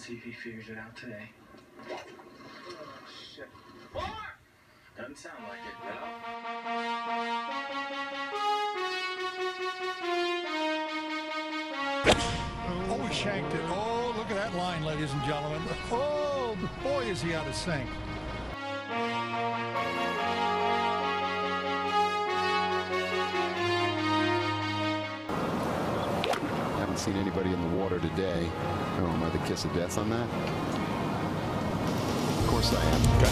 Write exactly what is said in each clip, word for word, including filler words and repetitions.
Let's see if he figures it out today. Oh, shit. Four! Doesn't sound like it, though. Oh, he shanked it. Oh, look at that line, ladies and gentlemen. Oh, boy, is he out of sync. Haven't seen anybody in the water today. Oh, am I the kiss of death on that? Of course I am. Okay.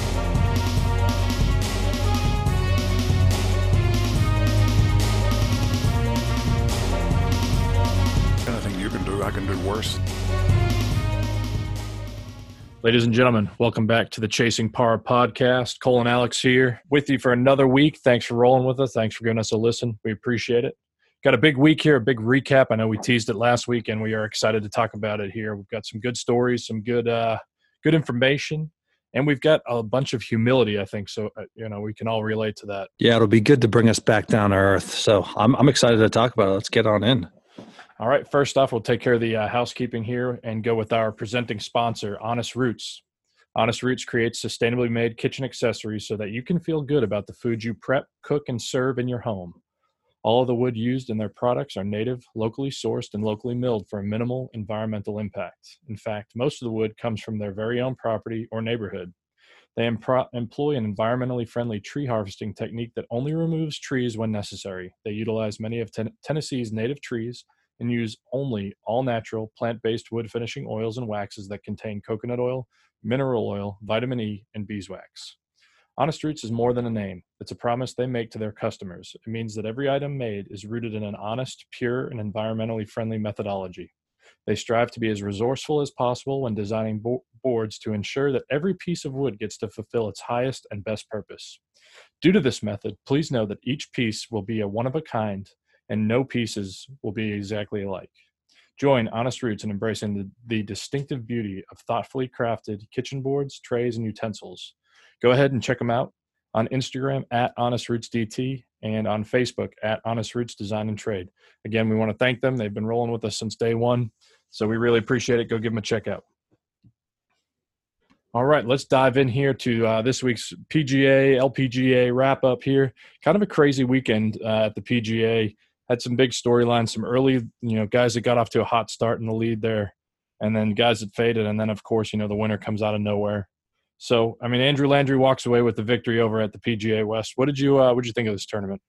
Anything you can do, I can do worse. Ladies and gentlemen, welcome back to the Chasing Par podcast. Cole and Alex here with you for another week. Thanks for rolling with us. Thanks for giving us a listen. We appreciate it. Got a big week here, a big recap. I know we teased it last week, and we are excited to talk about it here. We've got some good stories, some good uh, good information, and we've got a bunch of humility, I think. So, uh, you know, we can all relate to that. Yeah, it'll be good to bring us back down to earth. So I'm, I'm excited to talk about it. Let's get on in. All right, first off, we'll take care of the uh, housekeeping here and go with our presenting sponsor, Honest Roots. Honest Roots creates sustainably made kitchen accessories so that you can feel good about the food you prep, cook, and serve in your home. All of the wood used in their products are native, locally sourced, and locally milled for a minimal environmental impact. In fact, most of the wood comes from their very own property or neighborhood. They impro- employ an environmentally friendly tree harvesting technique that only removes trees when necessary. They utilize many of ten- Tennessee's native trees and use only all-natural, plant-based wood finishing oils and waxes that contain coconut oil, mineral oil, vitamin E, and beeswax. Honest Roots is more than a name. It's a promise they make to their customers. It means that every item made is rooted in an honest, pure, and environmentally friendly methodology. They strive to be as resourceful as possible when designing bo- boards to ensure that every piece of wood gets to fulfill its highest and best purpose. Due to this method, please know that each piece will be a one-of-a-kind, and no pieces will be exactly alike. Join Honest Roots in embracing the, the distinctive beauty of thoughtfully crafted kitchen boards, trays, and utensils. Go ahead and check them out on Instagram at Honest Roots D T and on Facebook at Honest Roots Design and Trade. Again, we want to thank them. They've been rolling with us since day one, so we really appreciate it. Go give them a check out. All right, let's dive in here to uh, this week's P G A, L P G A wrap-up here. Kind of a crazy weekend uh, at the P G A. Had some big storylines, some early, you know, guys that got off to a hot start in the lead there, and then guys that faded, and then, of course, you know, the winner comes out of nowhere. So, I mean, Andrew Landry walks away with the victory over at the P G A West. What did you uh, what did you think of this tournament?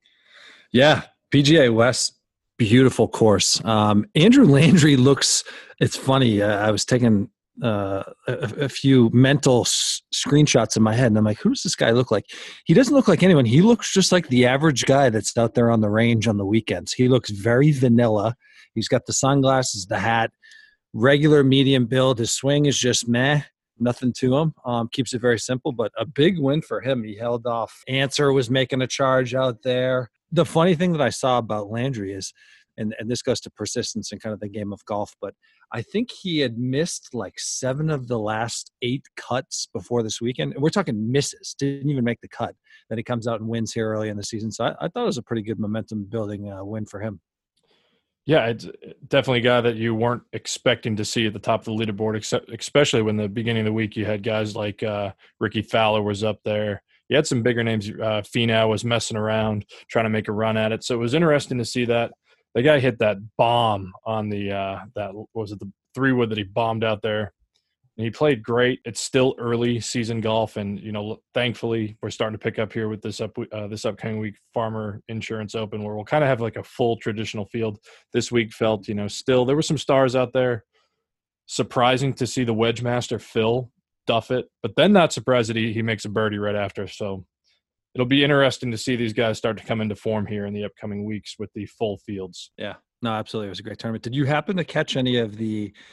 Yeah, P G A West, beautiful course. Um, Andrew Landry looks – it's funny. Uh, I was taking uh, a, a few mental s- screenshots in my head, and I'm like, who does this guy look like? He doesn't look like anyone. He looks just like the average guy that's out there on the range on the weekends. He looks very vanilla. He's got the sunglasses, the hat, regular medium build. His swing is just meh. Nothing to him. Um, keeps it very simple, but a big win for him. He held off. Answer was making a charge out there. The funny thing that I saw about Landry is, and, and this goes to persistence and kind of the game of golf, but I think he had missed like seven of the last eight cuts before this weekend. And we're talking misses. Didn't even make the cut. Then he comes out and wins here early in the season. So I, I thought it was a pretty good momentum building uh, win for him. Yeah, it's definitely a guy that you weren't expecting to see at the top of the leaderboard, except, especially when the beginning of the week you had guys like uh, Ricky Fowler was up there. You had some bigger names. Uh, Finau was messing around, trying to make a run at it. So it was interesting to see that. The guy hit that bomb on the uh, – that was it the three-wood that he bombed out there. And he played great. It's still early season golf, and, you know, thankfully we're starting to pick up here with this up uh, this upcoming week, Farmer Insurance Open, where we'll kind of have like a full traditional field. This week felt, you know, still there were some stars out there. Surprising to see the wedge master Phil duff it, but then not surprised that he, he makes a birdie right after. So it'll be interesting to see these guys start to come into form here in the upcoming weeks with the full fields. Yeah, no, absolutely. It was a great tournament. Did you happen to catch any of the –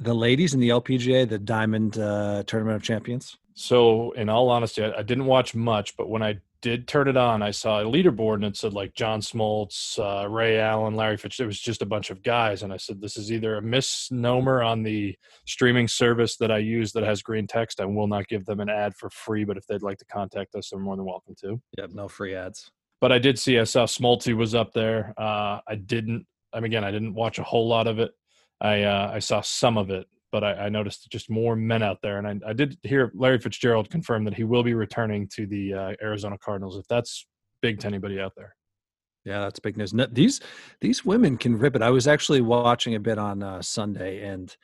the ladies in the L P G A, the Diamond uh, Tournament of Champions? So, in all honesty, I, I didn't watch much, but when I did turn it on, I saw a leaderboard, and it said, like, John Smoltz, uh, Ray Allen, Larry Fitch. It was just a bunch of guys, and I said, this is either a misnomer on the streaming service that I use that has green text. I will not give them an ad for free, but if they'd like to contact us, they're more than welcome to. Yep, no free ads. But I did see, I saw Smoltz was up there. Uh, I didn't, I mean, again, I didn't watch a whole lot of it. I uh, I saw some of it, but I, I noticed just more men out there. And I, I did hear Larry Fitzgerald confirm that he will be returning to the uh, Arizona Cardinals, if that's big to anybody out there. Yeah, that's big news. No, these these women can rip it. I was actually watching a bit on uh, Sunday, and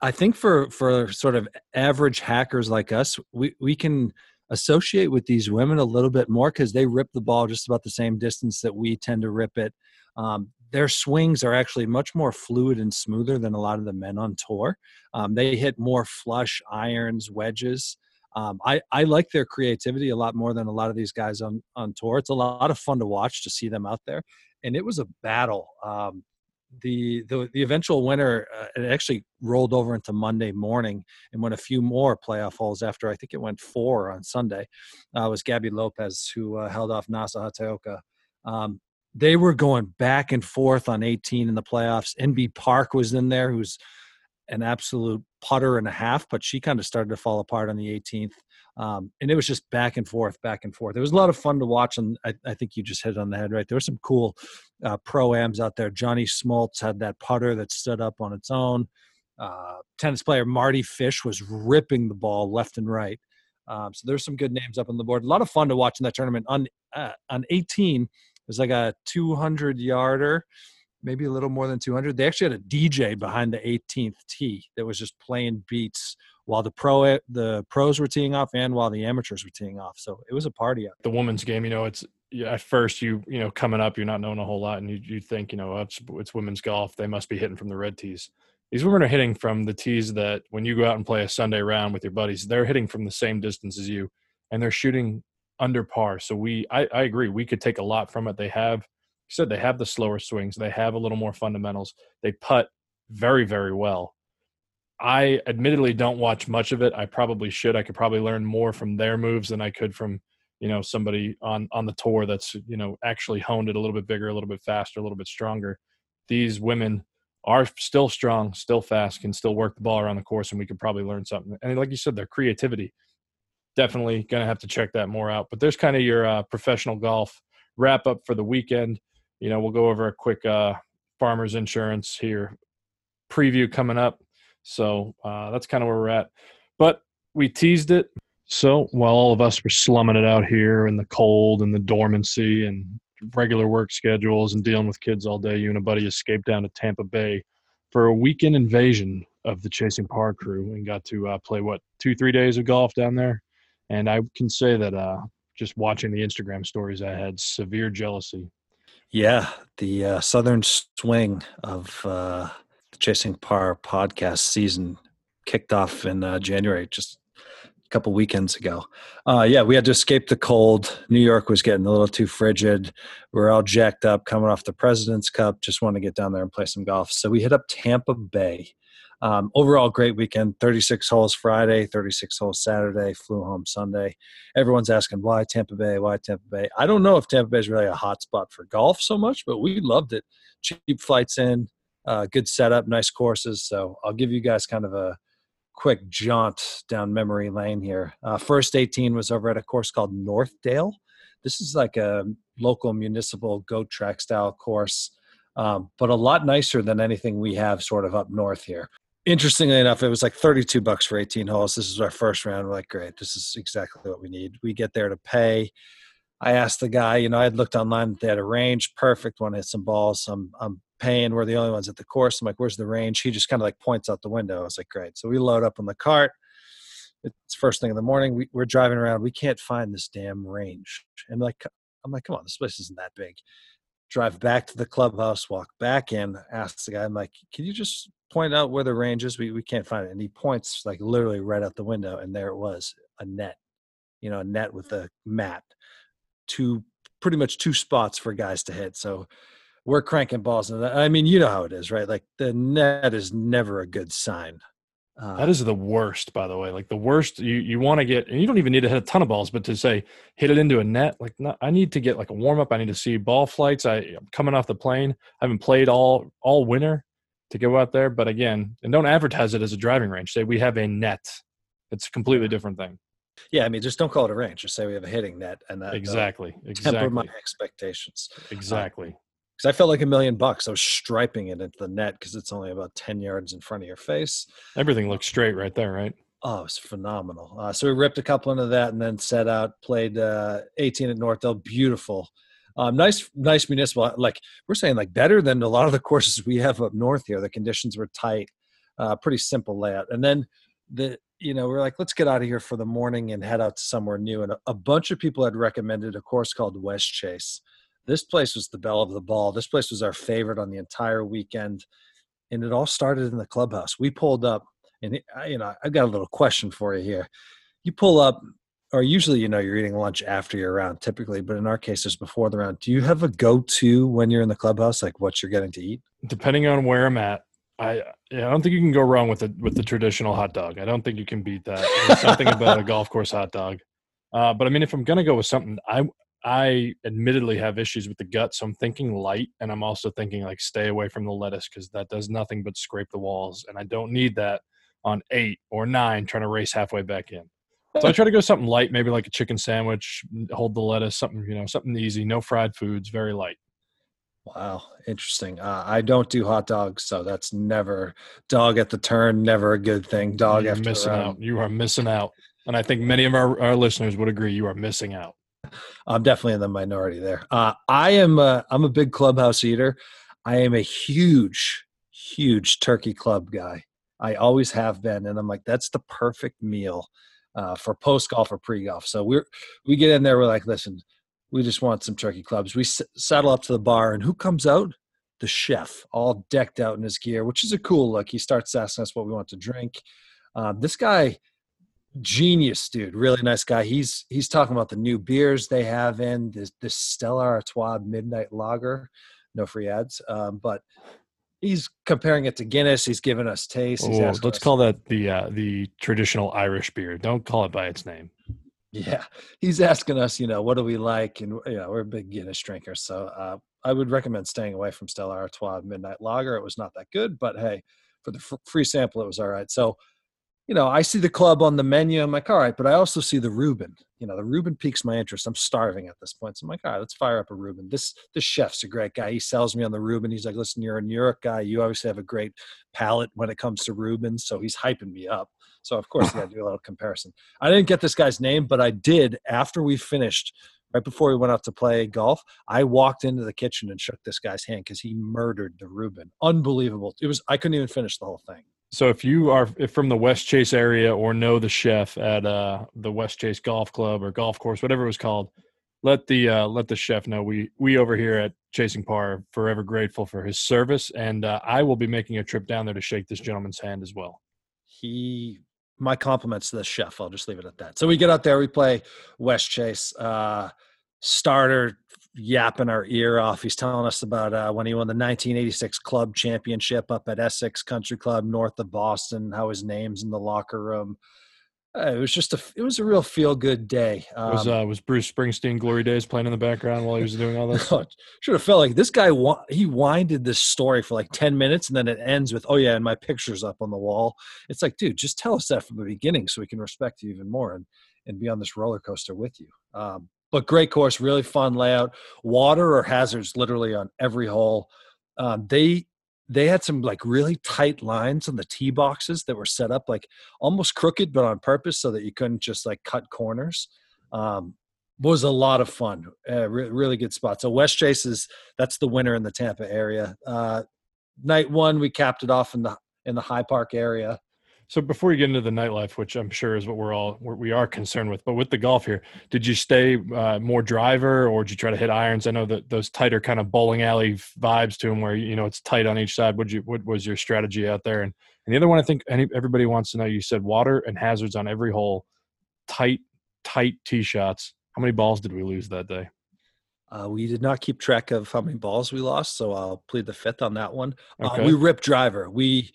I think for for sort of average hackers like us, we, we can associate with these women a little bit more because they rip the ball just about the same distance that we tend to rip it. Um, their swings are actually much more fluid and smoother than a lot of the men on tour. Um, they hit more flush, irons, wedges. Um, I, I like their creativity a lot more than a lot of these guys on, on tour. It's a lot of fun to watch, to see them out there. And it was a battle. Um, the, the, the eventual winner, uh, it actually rolled over into Monday morning and went a few more playoff holes after. I think it went four on Sunday. Uh, it was Gabby Lopez who uh, held off Nasa Hataoka. Um, they were going back and forth on eighteen in the playoffs. N B Park was in there, who's an absolute putter and a half, but she kind of started to fall apart on the eighteenth. Um, and it was just back and forth, back and forth. It was a lot of fun to watch. And I, I think you just hit it on the head, right? There were some cool uh, pro-ams out there. Johnny Smoltz had that putter that stood up on its own. Uh, tennis player Marty Fish was ripping the ball left and right. Um, so there's some good names up on the board. A lot of fun to watch in that tournament. On, uh, on eighteen, it was like a two hundred yarder. Maybe a little more than two hundred. They actually had a D J behind the eighteenth tee that was just playing beats while the pro the pros were teeing off and while the amateurs were teeing off. So it was a party. The women's game, you know, it's at first you you know coming up, you're not knowing a whole lot, and you you think you know it's, it's women's golf. They must be hitting from the red tees. These women are hitting from the tees that when you go out and play a Sunday round with your buddies, they're hitting from the same distance as you, and they're shooting under par. So we I, I agree we could take a lot from it. They have. You said they have the slower swings. They have a little more fundamentals. They putt very, very well. I admittedly don't watch much of it. I probably should. I could probably learn more from their moves than I could from, you know, somebody on, on the tour that's, you know, actually honed it a little bit bigger, a little bit faster, a little bit stronger. These women are still strong, still fast, can still work the ball around the course, and we could probably learn something. And like you said, their creativity, definitely going to have to check that more out. But there's kind of your uh, professional golf wrap up for the weekend. You know, we'll go over a quick uh, Farmers Insurance here preview coming up. So uh, that's kind of where we're at. But we teased it. So while all of us were slumming it out here in the cold and the dormancy and regular work schedules and dealing with kids all day, you and a buddy escaped down to Tampa Bay for a weekend invasion of the Chasing Par crew and got to uh, play, what, two, three days of golf down there? And I can say that uh, just watching the Instagram stories, I had severe jealousy. Yeah, the uh, southern swing of uh, the Chasing Par podcast season kicked off in uh, January, just a couple weekends ago. Uh, yeah, we had to escape the cold. New York was getting a little too frigid. We were all jacked up, coming off the President's Cup, just wanted to get down there and play some golf. So we hit up Tampa Bay. Um, overall, great weekend. thirty-six holes Friday, thirty-six holes Saturday, flew home Sunday. Everyone's asking, why Tampa Bay? Why Tampa Bay? I don't know if Tampa Bay is really a hot spot for golf so much, but we loved it. Cheap flights in, uh, good setup, nice courses. So I'll give you guys kind of a quick jaunt down memory lane here. Uh, first eighteen was over at a course called Northdale. This is like a local municipal goat track style course, um, but a lot nicer than anything we have sort of up north here. Interestingly enough, it was like thirty-two bucks for eighteen holes. This is our first round. We're like, great, this is exactly what we need. We get there to pay. I asked the guy, you know, I had looked online that they had a range. Perfect, want to hit some balls. I'm, I'm paying. We're the only ones at the course. I'm like, where's the range? He just kind of like points out the window. I was like, great. So we load up on the cart. It's first thing in the morning. We, we're driving around. We can't find this damn range. And like, I'm like, come on, this place isn't that big. Drive back to the clubhouse, walk back in, ask the guy, I'm like, can you just point out where the range is? We we can't find it. And he points like literally right out the window, and there it was, a net, you know, a net with a mat, two, pretty much two spots for guys to hit. So we're cranking balls. And I mean, you know how it is, right? Like the net is never a good sign. Uh, that is the worst, by the way, like the worst you, you want to get, and you don't even need to hit a ton of balls, but to say, hit it into a net, like no, I need to get like a warm up. I need to see ball flights. I, I'm coming off the plane. I haven't played all, all winter to go out there. But again, and don't advertise it as a driving range. Say we have a net. It's a completely different thing. Yeah. I mean, just don't call it a range. Just say we have a hitting net. And that exactly, exactly. Temper my expectations. Exactly. Um, because I felt like a million bucks. I was striping it into the net because it's only about ten yards in front of your face. Everything looked straight right there, right? Oh, it was phenomenal. Uh, so we ripped a couple into that and then set out, played uh, eighteen at Northdale. Beautiful. Um, nice, nice municipal. Like we're saying, like better than a lot of the courses we have up north here. The conditions were tight, uh, pretty simple layout. And then the, you know, we're like, let's get out of here for the morning and head out to somewhere new. And a, a bunch of people had recommended a course called West Chase. This place was the belle of the ball. This place was our favorite on the entire weekend. And it all started in the clubhouse. We pulled up. And, you know, I've got a little question for you here. You pull up, or usually, you know, you're eating lunch after your round typically, but in our case, it's before the round. Do you have a go-to when you're in the clubhouse, like what you're getting to eat? Depending on where I'm at, I I don't think you can go wrong with the, with the traditional hot dog. I don't think you can beat that. There's something about a golf course hot dog. Uh, but, I mean, if I'm going to go with something, I I admittedly have issues with the gut, so I'm thinking light, and I'm also thinking, like, stay away from the lettuce because that does nothing but scrape the walls, and I don't need that on eight or nine trying to race halfway back in. So I try to go something light, maybe like a chicken sandwich, hold the lettuce, something, you know, something easy, no fried foods, very light. Wow. Interesting. Uh, I don't do hot dogs. So that's never dog at the turn. Never a good thing. Dog You're after missing the round. Out. You are missing out. And I think many of our, our listeners would agree you are missing out. I'm definitely in the minority there. Uh, I am a, I'm a big clubhouse eater. I am a huge, huge turkey club guy. I always have been. And I'm like, that's the perfect meal uh, for post-golf or pre-golf. So we we get in there. We're like, listen, we just want some turkey clubs. We s- saddle up to the bar. And who comes out? The chef, all decked out in his gear, which is a cool look. He starts asking us what we want to drink. Uh, this guy, genius dude, really nice guy. He's he's talking about the new beers they have in, this, this Stella Artois Midnight Lager. No free ads. Um, but he's comparing it to Guinness. He's giving us taste. He's Ooh, let's us. call that the uh, the traditional Irish beer. Don't call it by its name. Yeah. He's asking us, you know, what do we like? And, you know, we're big Guinness drinkers. So uh, I would recommend staying away from Stella Artois Midnight Lager. It was not that good, but hey, for the f- free sample, it was all right. So, you know, I see the club on the menu. I'm like, all right, but I also see the Reuben. You know, the Reuben piques my interest. I'm starving at this point. So I'm like, all right, let's fire up a Reuben. This this chef's a great guy. He sells me on the Reuben. He's like, listen, you're a New York guy. You obviously have a great palate when it comes to Reubens. So he's hyping me up. So, of course, I got to do a little comparison. I didn't get this guy's name, but I did after we finished, right before we went out to play golf, I walked into the kitchen and shook this guy's hand because he murdered the Reuben. Unbelievable. It was I couldn't even finish the whole thing. So if you are if from the West Chase area or know the chef at uh, the West Chase Golf Club or golf course, whatever it was called, let the uh, let the chef know we we over here at Chasing Par are forever grateful for his service, and uh, I will be making a trip down there to shake this gentleman's hand as well. He, my compliments to the chef. I'll just leave it at that. So we get out there, we play West Chase uh, starter. Yapping our ear off. He's telling us about uh, when he won the nineteen eighty-six club championship up at Essex Country Club north of Boston, how his name's in the locker room. Uh, it was just a, it was a real feel good day. Um, was, uh, was Bruce Springsteen Glory Days playing in the background while he was doing all this? Should have felt like this guy, he winded this story for like ten minutes and then it ends with, oh yeah, and my picture's up on the wall. It's like, dude, just tell us that from the beginning so we can respect you even more and, and be on this roller coaster with you. Um, But great course, really fun layout. Water or hazards literally on every hole. Um, they they had some like really tight lines on the tee boxes that were set up like almost crooked, but on purpose so that you couldn't just like cut corners. Um, was a lot of fun. Uh, re- really good spot. So West Chase is that's the winner in the Tampa area. Uh, night one we capped it off in the in the High Park area. So before you get into the nightlife, which I'm sure is what we're all we are concerned with, but with the golf here, did you stay uh, more driver or did you try to hit irons? I know that those tighter kind of bowling alley vibes to them, where you know it's tight on each side. What you what was your strategy out there? And, and the other one, I think any, everybody wants to know. You said water and hazards on every hole, tight tight tee shots. How many balls did we lose that day? Uh, we did not keep track of how many balls we lost, so I'll plead the fifth on that one. Okay. Uh, we ripped driver. We.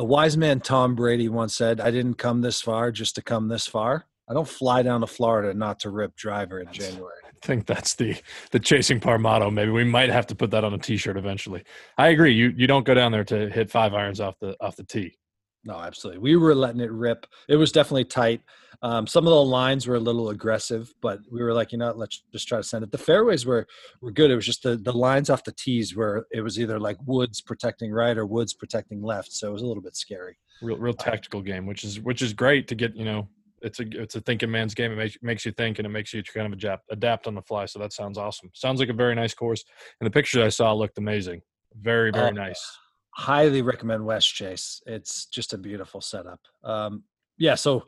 A wise man, Tom Brady, once said, I didn't come this far just to come this far. I don't fly down to Florida not to rip driver in that's, January. I think that's the the Chasing Par motto. Maybe we might have to put that on a T-shirt eventually. I agree. You you don't go down there to hit five irons off the off the tee. No, absolutely. We were letting it rip. It was definitely tight. Um, some of the lines were a little aggressive, but we were like, you know, let's just try to send it. The fairways were, were good. It was just the, the lines off the tees where it was either like Woods protecting right or Woods protecting left. So it was a little bit scary. Real, real tactical game, which is, which is great to get, you know, it's a, it's a thinking man's game. It makes, makes you think, and it makes you kind of adapt, adapt on the fly. So that sounds awesome. Sounds like a very nice course. And the pictures I saw looked amazing. Very, very uh, nice. Highly recommend West Chase. It's just a beautiful setup. Um, yeah. So,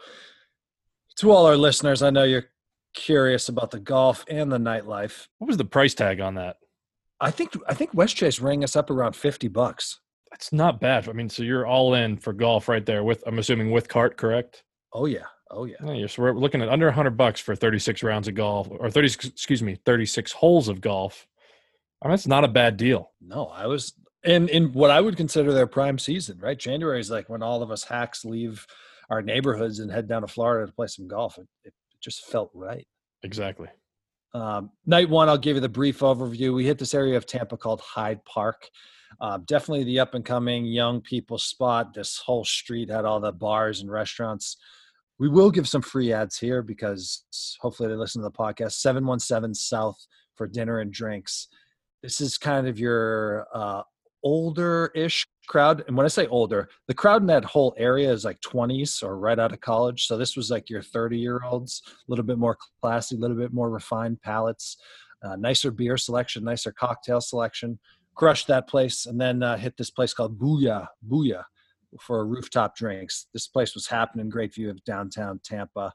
to all our listeners, I know you're curious about the golf and the nightlife. What was the price tag on that? I think I think West Chase rang us up around fifty bucks. That's not bad. I mean, so you're all in for golf right there with, I'm assuming, with cart, correct? Oh yeah, oh yeah. Oh, yeah. So we're looking at under one hundred bucks for thirty-six rounds of golf, or thirty excuse me, thirty-six holes of golf. I mean, that's not a bad deal. No, I was in in what I would consider their prime season, right? January is like when all of us hacks leave our neighborhoods and head down to Florida to play some golf. It, it just felt right. Exactly. Um, night one, I'll give you the brief overview. We hit this area of Tampa called Hyde Park. Uh, definitely the up and coming young people spot. This whole street had all the bars and restaurants. We will give some free ads here because hopefully they listen to the podcast. seven one seven South for dinner and drinks. This is kind of your uh, older-ish crowd. And when I say older, the crowd in that whole area is like twenties or right out of college. So this was like your thirty-year-olds, a little bit more classy, a little bit more refined palates, uh, nicer beer selection, nicer cocktail selection. Crushed that place, and then uh, hit this place called Booyah, Booyah for rooftop drinks. This place was happening. Great view of downtown Tampa.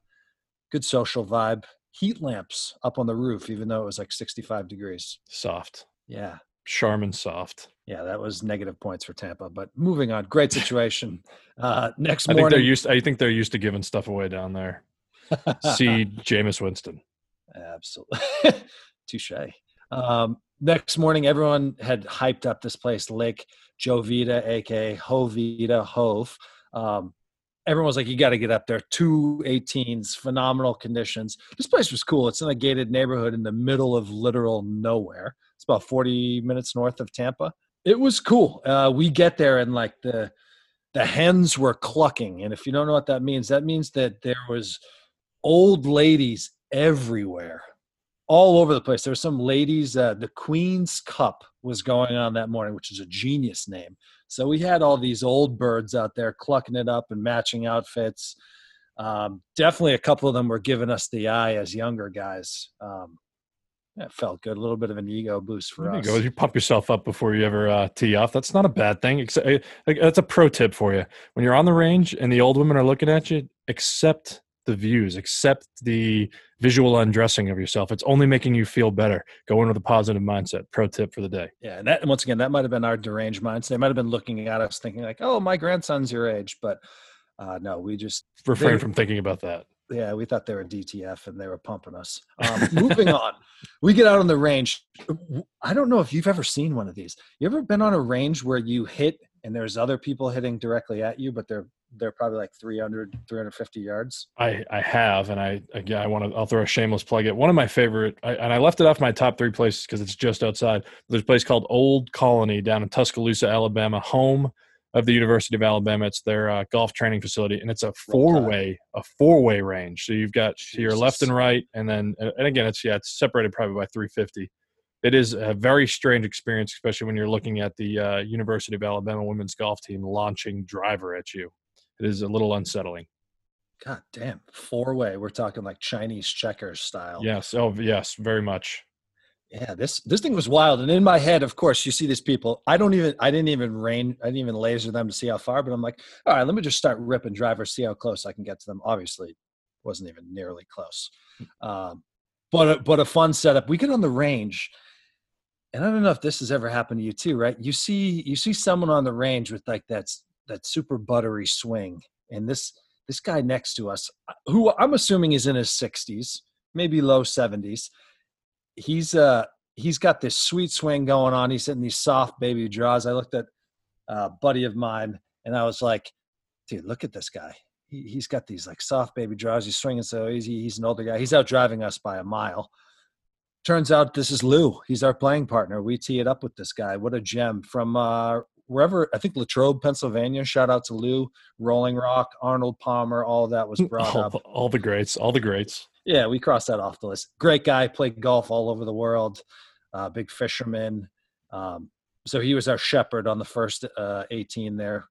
Good social vibe. Heat lamps up on the roof, even though it was like sixty-five degrees. Soft. Yeah. Charmin soft. Yeah, that was negative points for Tampa, but moving on. Great situation. Uh, next morning. I think they're used to, I think they're used to giving stuff away down there. See Jameis Winston. Absolutely. Touche. Um, next morning, everyone had hyped up this place, Lake Jovita, a k a. Jovita Hove. Um, everyone was like, you got to get up there. two eighteens, phenomenal conditions. This place was cool. It's in a gated neighborhood in the middle of literal nowhere. It's about forty minutes north of Tampa. It was cool. Uh, we get there and like the the hens were clucking. And if you don't know what that means, that means that there was old ladies everywhere, all over the place. There were some ladies. Uh, the Queen's Cup was going on that morning, which is a genius name. So we had all these old birds out there clucking it up and matching outfits. Um, definitely a couple of them were giving us the eye as younger guys. Um That felt good. A little bit of an ego boost for there us. You, go. You pump yourself up before you ever uh, tee off. That's not a bad thing. Except, that's a pro tip for you. When you're on the range and the old women are looking at you, accept the views, accept the visual undressing of yourself. It's only making you feel better. Go in with a positive mindset. Pro tip for the day. Yeah, and that, once again, that might have been our deranged mindset. They might have been looking at us thinking like, oh, my grandson's your age. But uh, no, we just – refrain they, from thinking about that. Yeah, we thought they were D T F and they were pumping us. Um, moving on, we get out on the range. I don't know if you've ever seen one of these. You ever been on a range where you hit and there's other people hitting directly at you, but they're they're probably like three hundred, three fifty yards? I, I have, and I again, I want to. I'll throw a shameless plug at one of my favorite, I, and I left it off my top three places because it's just outside. There's a place called Old Colony down in Tuscaloosa, Alabama, home of the University of Alabama. It's their uh, golf training facility, and it's a four-way, a four-way range. So you've got to your left and right, and then and again, it's yeah, it's separated probably by three fifty. It is a very strange experience, especially when you're looking at the uh, University of Alabama women's golf team launching driver at you. It is a little unsettling. God damn, four-way. We're talking like Chinese checkers style. Yes, oh yes, very much. Yeah, this this thing was wild. And in my head, of course, you see these people. I don't even I didn't even rain I didn't even laser them to see how far, but I'm like, all right, let me just start ripping drivers, see how close I can get to them. Obviously, wasn't even nearly close. Um, but but a fun setup. We get on the range, and I don't know if this has ever happened to you too, right? You see you see someone on the range with like that that super buttery swing, and this this guy next to us, who I'm assuming is in his sixties, maybe low seventies. He's uh he's got this sweet swing going on. He's hitting these soft baby draws. I looked at a buddy of mine and I was like, dude, look at this guy. He, he's got these like soft baby draws. He's swinging so easy. He's an older guy. He's out driving us by a mile. Turns out this is Lou. He's our playing partner. We tee it up with this guy. What a gem from uh, wherever, I think Latrobe, Pennsylvania, shout out to Lou, Rolling Rock, Arnold Palmer, all of that was brought all, up. All the greats, all the greats. Yeah, we crossed that off the list. Great guy, played golf all over the world, uh, big fisherman. Um, so he was our shepherd on the first uh, eighteen there.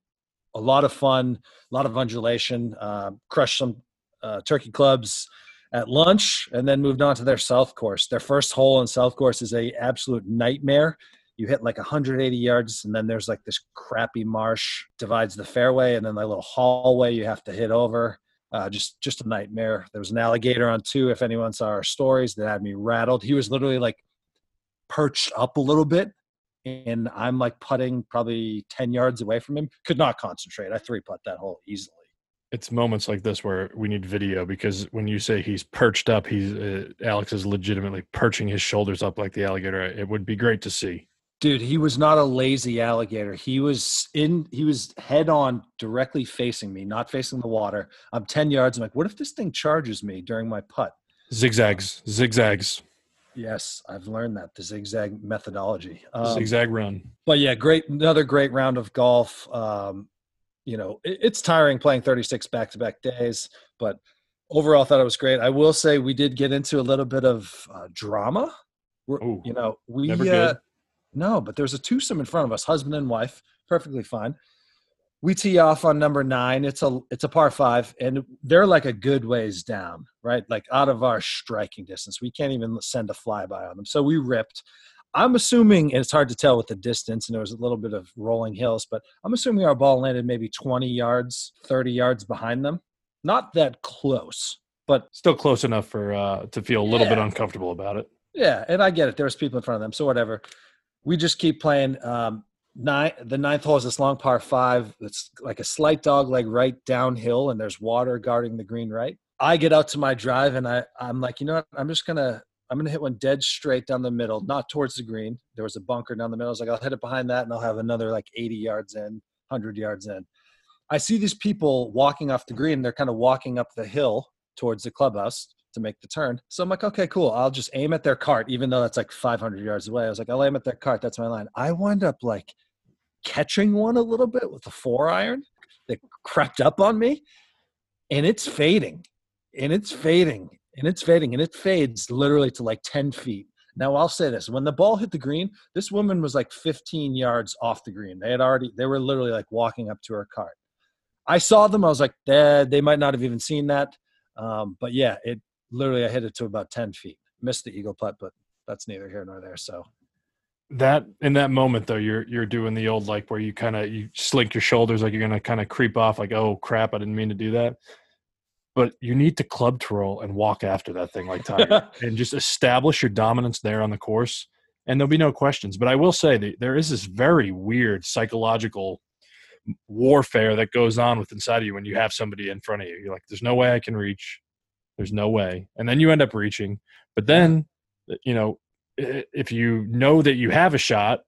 A lot of fun, a lot of undulation, uh, crushed some uh, turkey clubs at lunch, and then moved on to their South Course. Their first hole in South Course is a absolute nightmare. You hit like one hundred eighty yards, and then there's like this crappy marsh divides the fairway, and then that little hallway you have to hit over. Uh, just just a nightmare. There was an alligator on two, if anyone saw our stories, that had me rattled. He was literally like perched up a little bit, and I'm like putting probably ten yards away from him. Could not concentrate. I three-putt that hole easily. It's moments like this where we need video, because when you say he's perched up, he's uh, Alex is legitimately perching his shoulders up like the alligator. It would be great to see. Dude, he was not a lazy alligator. He was in. He was head on, directly facing me, not facing the water. I'm ten yards. I'm like, what if this thing charges me during my putt? Zigzags, zigzags. Yes, I've learned that, the zigzag methodology. Um, zigzag run. But yeah, great. Another great round of golf. Um, You know, it's tiring playing thirty-six back-to-back days, but overall I thought it was great. I will say we did get into a little bit of uh, drama. We're, Ooh, you know, we never uh, good. No, but there's a twosome in front of us, husband and wife, perfectly fine. We tee off on number nine. It's a it's a par five, and they're like a good ways down, right? Like out of our striking distance. We can't even send a flyby on them. So we ripped. I'm assuming, and it's hard to tell with the distance, and there was a little bit of rolling hills, but I'm assuming our ball landed maybe twenty yards, thirty yards behind them. Not that close, but still close enough for uh, to feel a little yeah. bit uncomfortable about it. Yeah, and I get it. There was people in front of them, so whatever. We just keep playing. Um, nine, the ninth hole is this long par five. It's like a slight dog leg right downhill, and there's water guarding the green right. I get out to my drive, and I, I'm like, you know what? I'm just going to – I'm going to hit one dead straight down the middle, not towards the green. There was a bunker down the middle. I was like, I'll hit it behind that, and I'll have another like eighty yards in, one hundred yards in. I see these people walking off the green. They're kind of walking up the hill towards the clubhouse to make the turn. So I'm like, okay, cool. I'll just aim at their cart, even though that's like five hundred yards away. I was like, I'll aim at their cart. That's my line. I wound up like catching one a little bit with a four iron that crept up on me, and it's fading, and it's fading. And it's fading, and it fades literally to like ten feet. Now, I'll say this. When the ball hit the green, this woman was like fifteen yards off the green. They had already – they were literally like walking up to her cart. I saw them. I was like, eh, they might not have even seen that. Um, but, yeah, it literally – I hit it to about ten feet. Missed the eagle putt, but that's neither here nor there. So that – in that moment, though, you're you're doing the old like where you kind of – you slink your shoulders like you're going to kind of creep off like, oh, crap, I didn't mean to do that. But you need to club twirl and walk after that thing like Tiger and just establish your dominance there on the course, and there'll be no questions. But I will say that there is this very weird psychological warfare that goes on with inside of you when you have somebody in front of you. You're like, there's no way I can reach. There's no way. And then you end up reaching. But then, you know, if you know that you have a shot,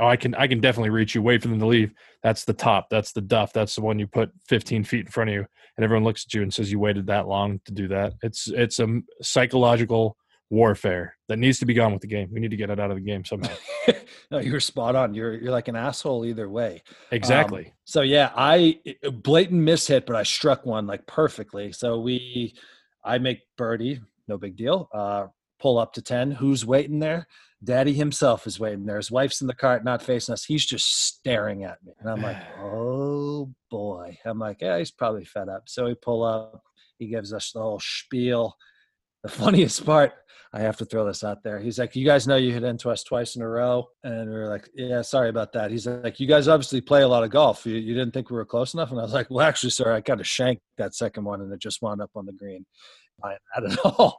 oh, I can I can definitely reach you. Wait for them to leave. That's the top. That's the duff. That's the one you put fifteen feet in front of you, and everyone looks at you and says you waited that long to do that. It's it's a psychological warfare that needs to be gone with the game. We need to get it out of the game somehow. No, you're spot on. You're you're like an asshole either way. Exactly. Um, so yeah, I blatant mishit, but I struck one like perfectly. So we, I make birdie, no big deal. Uh, pull up to ten. Who's waiting there? Daddy himself is waiting there. His wife's in the cart, not facing us. He's just staring at me. And I'm like, oh, boy. I'm like, yeah, he's probably fed up. So we pull up. He gives us the whole spiel. The funniest part, I have to throw this out there. He's like, you guys know you hit into us twice in a row. And we were like, yeah, sorry about that. He's like, you guys obviously play a lot of golf. You, you didn't think we were close enough? And I was like, well, actually, sir, I kind of shanked that second one, and it just wound up on the green. I, I don't know.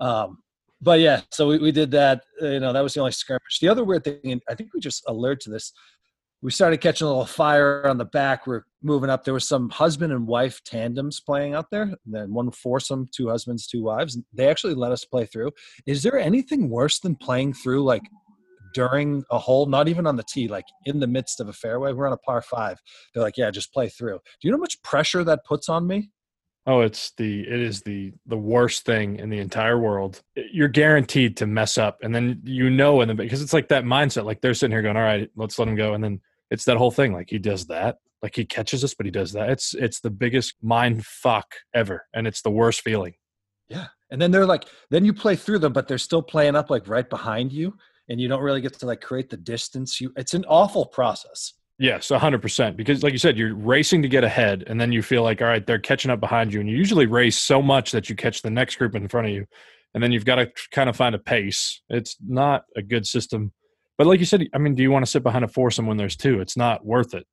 Um, But, yeah, so we, we did that. You know, that was the only skirmish. The other weird thing, and I think we just alert to this, we started catching a little fire on the back. We're moving up. There was some husband and wife tandems playing out there, and then one foursome, two husbands, two wives. They actually let us play through. Is there anything worse than playing through, like, during a hole, not even on the tee, like in the midst of a fairway? We're on a par five. They're like, yeah, just play through. Do you know how much pressure that puts on me? Oh, it's the it is the the worst thing in the entire world. You're guaranteed to mess up, and then you know, and then because it's like that mindset. Like they're sitting here going, "All right, let's let them go," and then it's that whole thing. Like, he does that. Like, he catches this, but he does that. It's it's the biggest mind fuck ever, and it's the worst feeling. Yeah. And then they're like, then you play through them, but they're still playing up like right behind you, and you don't really get to like create the distance. You, it's an awful process. Yes, one hundred percent. Because like you said, you're racing to get ahead, and then you feel like, all right, they're catching up behind you. And you usually race so much that you catch the next group in front of you, and then you've got to kind of find a pace. It's not a good system. But like you said, I mean, do you want to sit behind a foursome when there's two? It's not worth it.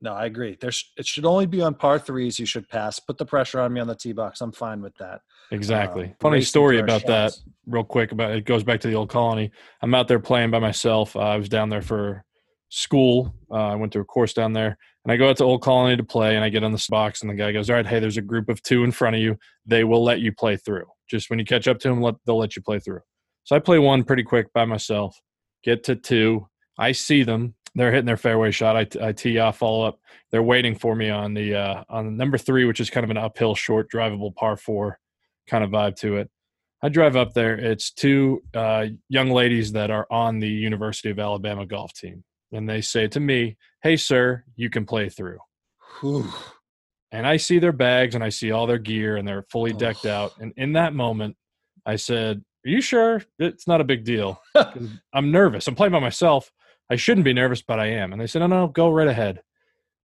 No, I agree. There's, it should only be on par threes. You should pass. Put the pressure on me on the tee box. I'm fine with that. Exactly. Um, Funny story about shots. that real quick. About It goes back to the Old Colony. I'm out there playing by myself. Uh, I was down there for school. Uh, I went to a course down there. And I go out to Old Colony to play, and I get on this box, and the guy goes, all right, hey, there's a group of two in front of you. They will let you play through. Just when you catch up to them, let, they'll let you play through. So I play one pretty quick by myself. Get to two. I see them. They're hitting their fairway shot. I, I tee off, follow up. They're waiting for me on the uh, on number three, which is kind of an uphill, short, drivable par four kind of vibe to it. I drive up there. It's two uh, young ladies that are on the University of Alabama golf team. And they say to me, hey, sir, you can play through. Whew. And I see their bags, and I see all their gear, and they're fully decked oh. out. And in that moment, I said, are you sure? It's not a big deal. I'm nervous. I'm playing by myself. I shouldn't be nervous, but I am. And they said, no, no, go right ahead.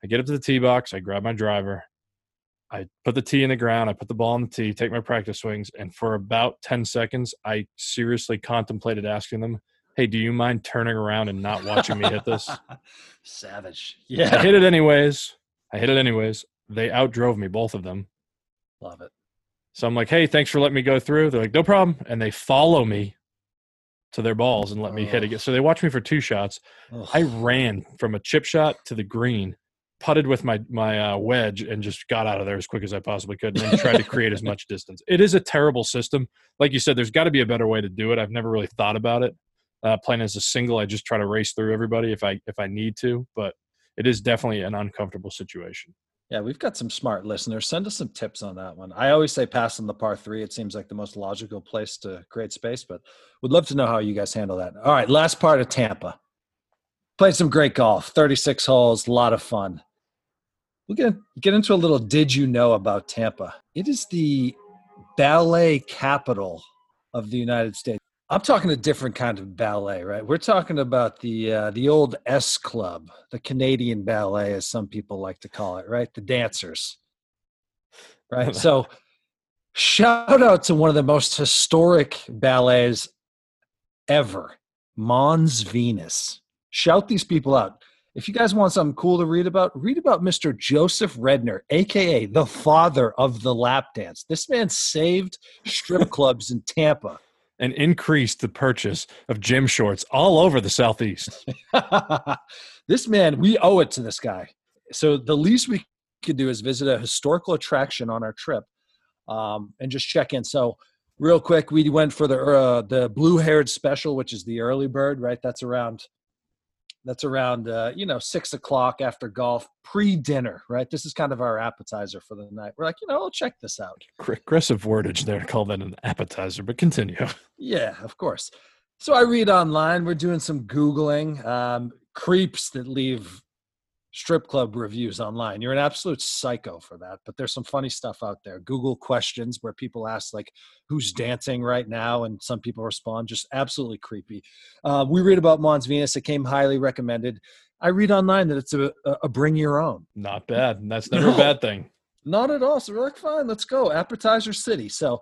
I get up to the tee box. I grab my driver. I put the tee in the ground. I put the ball on the tee, take my practice swings. And for about ten seconds, I seriously contemplated asking them, hey, do you mind turning around and not watching me hit this? Savage. Yeah. I hit it anyways. I hit it anyways. They outdrove me, both of them. Love it. So I'm like, hey, thanks for letting me go through. They're like, no problem. And they follow me to their balls and let me oh. hit again. So they watched me for two shots. Oh. I ran from a chip shot to the green, putted with my my uh, wedge, and just got out of there as quick as I possibly could, and then tried to create as much distance. It is a terrible system. Like you said, there's got to be a better way to do it. I've never really thought about it. Uh, playing as a single, I just try to race through everybody if I if I need to, but it is definitely an uncomfortable situation. Yeah, we've got some smart listeners. Send us some tips on that one. I always say pass on the par three. It seems like the most logical place to create space, but would love to know how you guys handle that. All right, last part of Tampa. Played some great golf, thirty-six holes, a lot of fun. We're going to get into a little did you know about Tampa. It is the ballet capital of the United States. I'm talking a different kind of ballet, right? We're talking about the uh, the old S Club, the Canadian ballet, as some people like to call it, right? The dancers, right? So shout out to one of the most historic ballets ever, Mons Venus. Shout these people out. If you guys want something cool to read about, read about Mister Joseph Redner, a k a the father of the lap dance. This man saved strip clubs in Tampa and increased the purchase of gym shorts all over the Southeast. This man, we owe it to this guy. So the least we could do is visit a historical attraction on our trip um, and just check in. So real quick, we went for the uh, the blue-haired special, which is the early bird, right? That's around, that's around uh, you know, six o'clock after golf, pre-dinner, right? This is kind of our appetizer for the night. We're like, you know, I'll check this out. Aggressive wordage there to call that an appetizer, but continue. Yeah, of course. So I read online. We're doing some Googling. Um, creeps that leave strip club reviews online. You're an absolute psycho for that, but there's some funny stuff out there. Google questions where people ask, like, who's dancing right now? And some people respond, just absolutely creepy. Uh, we read about Mons Venus. It came highly recommended. I read online that it's a, a bring your own. Not bad. That's never no, a bad thing. Not at all. So we're like, fine, let's go. Appetizer City. So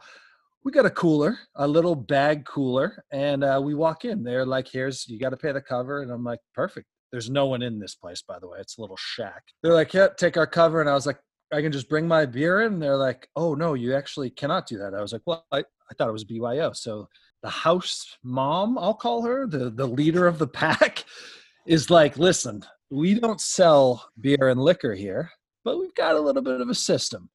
we got a cooler, a little bag cooler, and uh, we walk in. They're like, here's, you got to pay the cover. And I'm like, perfect. There's no one in this place, by the way. It's a little shack. They're like, yeah, take our cover. And I was like, I can just bring my beer in. And they're like, oh, no, you actually cannot do that. I was like, well, I, I thought it was B Y O. So the house mom, I'll call her, the, the leader of the pack, is like, listen, we don't sell beer and liquor here, but we've got a little bit of a system.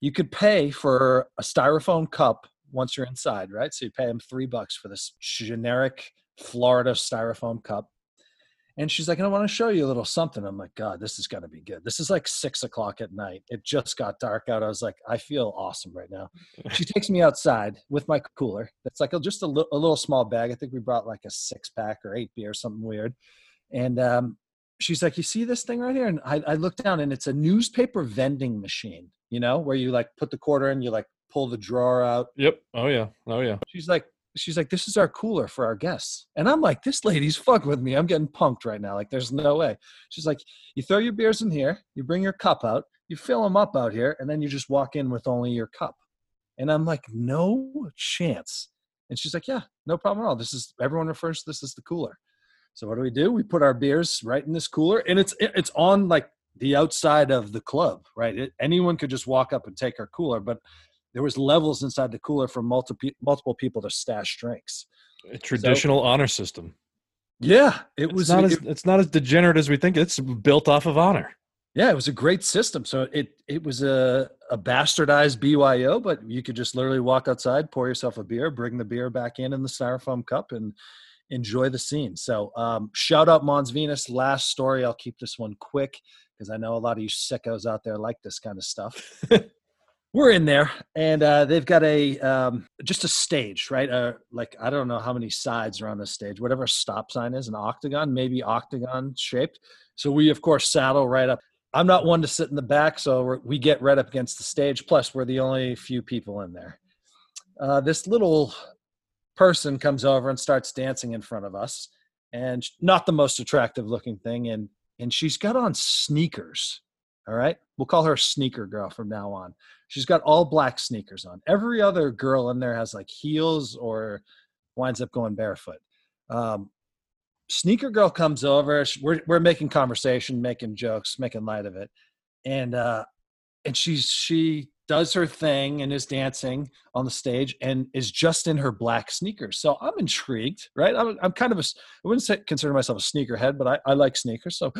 You could pay for a styrofoam cup once you're inside, right? So you pay them three bucks for this generic Florida styrofoam cup. And she's like, I want to show you a little something. I'm like, God, this is going to be good. This is like six o'clock at night. It just got dark out. I was like, I feel awesome right now. She takes me outside with my cooler. That's like just a, li- a little small bag. I think we brought like a six pack or eight beer, something weird. And um, she's like, you see this thing right here? And I, I look down and it's a newspaper vending machine, you know, where you like put the quarter in, you like pull the drawer out. Yep. Oh yeah. Oh yeah. She's like, she's like, this is our cooler for our guests. And I'm like, this lady's fucking with me. I'm getting punked right now. Like, there's no way. She's like, you throw your beers in here, you bring your cup out, you fill them up out here, and then you just walk in with only your cup. And I'm like, no chance. And she's like, yeah, no problem at all. This is, everyone refers to this as the cooler. So what do we do? We put our beers right in this cooler, and it's it's on like the outside of the club, right? It, anyone could just walk up and take our cooler, but there was levels inside the cooler for multiple multiple people to stash drinks. A traditional so, honor system. Yeah, it it's was. Not as, it, it's not as degenerate as we think. It's built off of honor. Yeah, it was a great system. So it it was a, a bastardized B Y O, but you could just literally walk outside, pour yourself a beer, bring the beer back in in the styrofoam cup, and enjoy the scene. So um, shout out Mons Venus. Last story. I'll keep this one quick because I know a lot of you sickos out there like this kind of stuff. We're in there, and uh, they've got a um, just a stage, right? Uh, like, I don't know how many sides are on this stage, whatever a stop sign is, an octagon, maybe octagon shaped. So we, of course, saddle right up. I'm not one to sit in the back, so we're, we get right up against the stage. Plus, we're the only few people in there. Uh, this little person comes over and starts dancing in front of us, and not the most attractive looking thing. And, and she's got on sneakers. All right. We'll call her sneaker girl from now on. She's got all black sneakers on. Every other girl in there has like heels or winds up going barefoot. Um, sneaker girl comes over. We're, we're making conversation, making jokes, making light of it. And, uh, and she's, she does her thing and is dancing on the stage and is just in her black sneakers. So I'm intrigued, right? I'm, I'm kind of a, I wouldn't say, consider myself a sneakerhead, but I, I like sneakers. So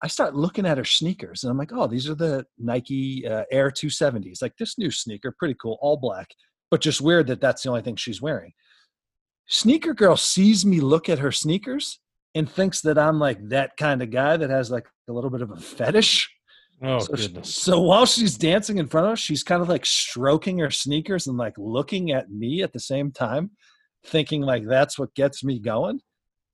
I start looking at her sneakers and I'm like, oh, these are the Nike uh, Air two seventies. Like, this new sneaker, pretty cool, all black, but just weird that that's the only thing she's wearing. Sneaker girl sees me look at her sneakers and thinks that I'm like that kind of guy that has like a little bit of a fetish. Oh, so, goodness. So while she's dancing in front of us, she's kind of like stroking her sneakers and like looking at me at the same time, thinking like that's what gets me going.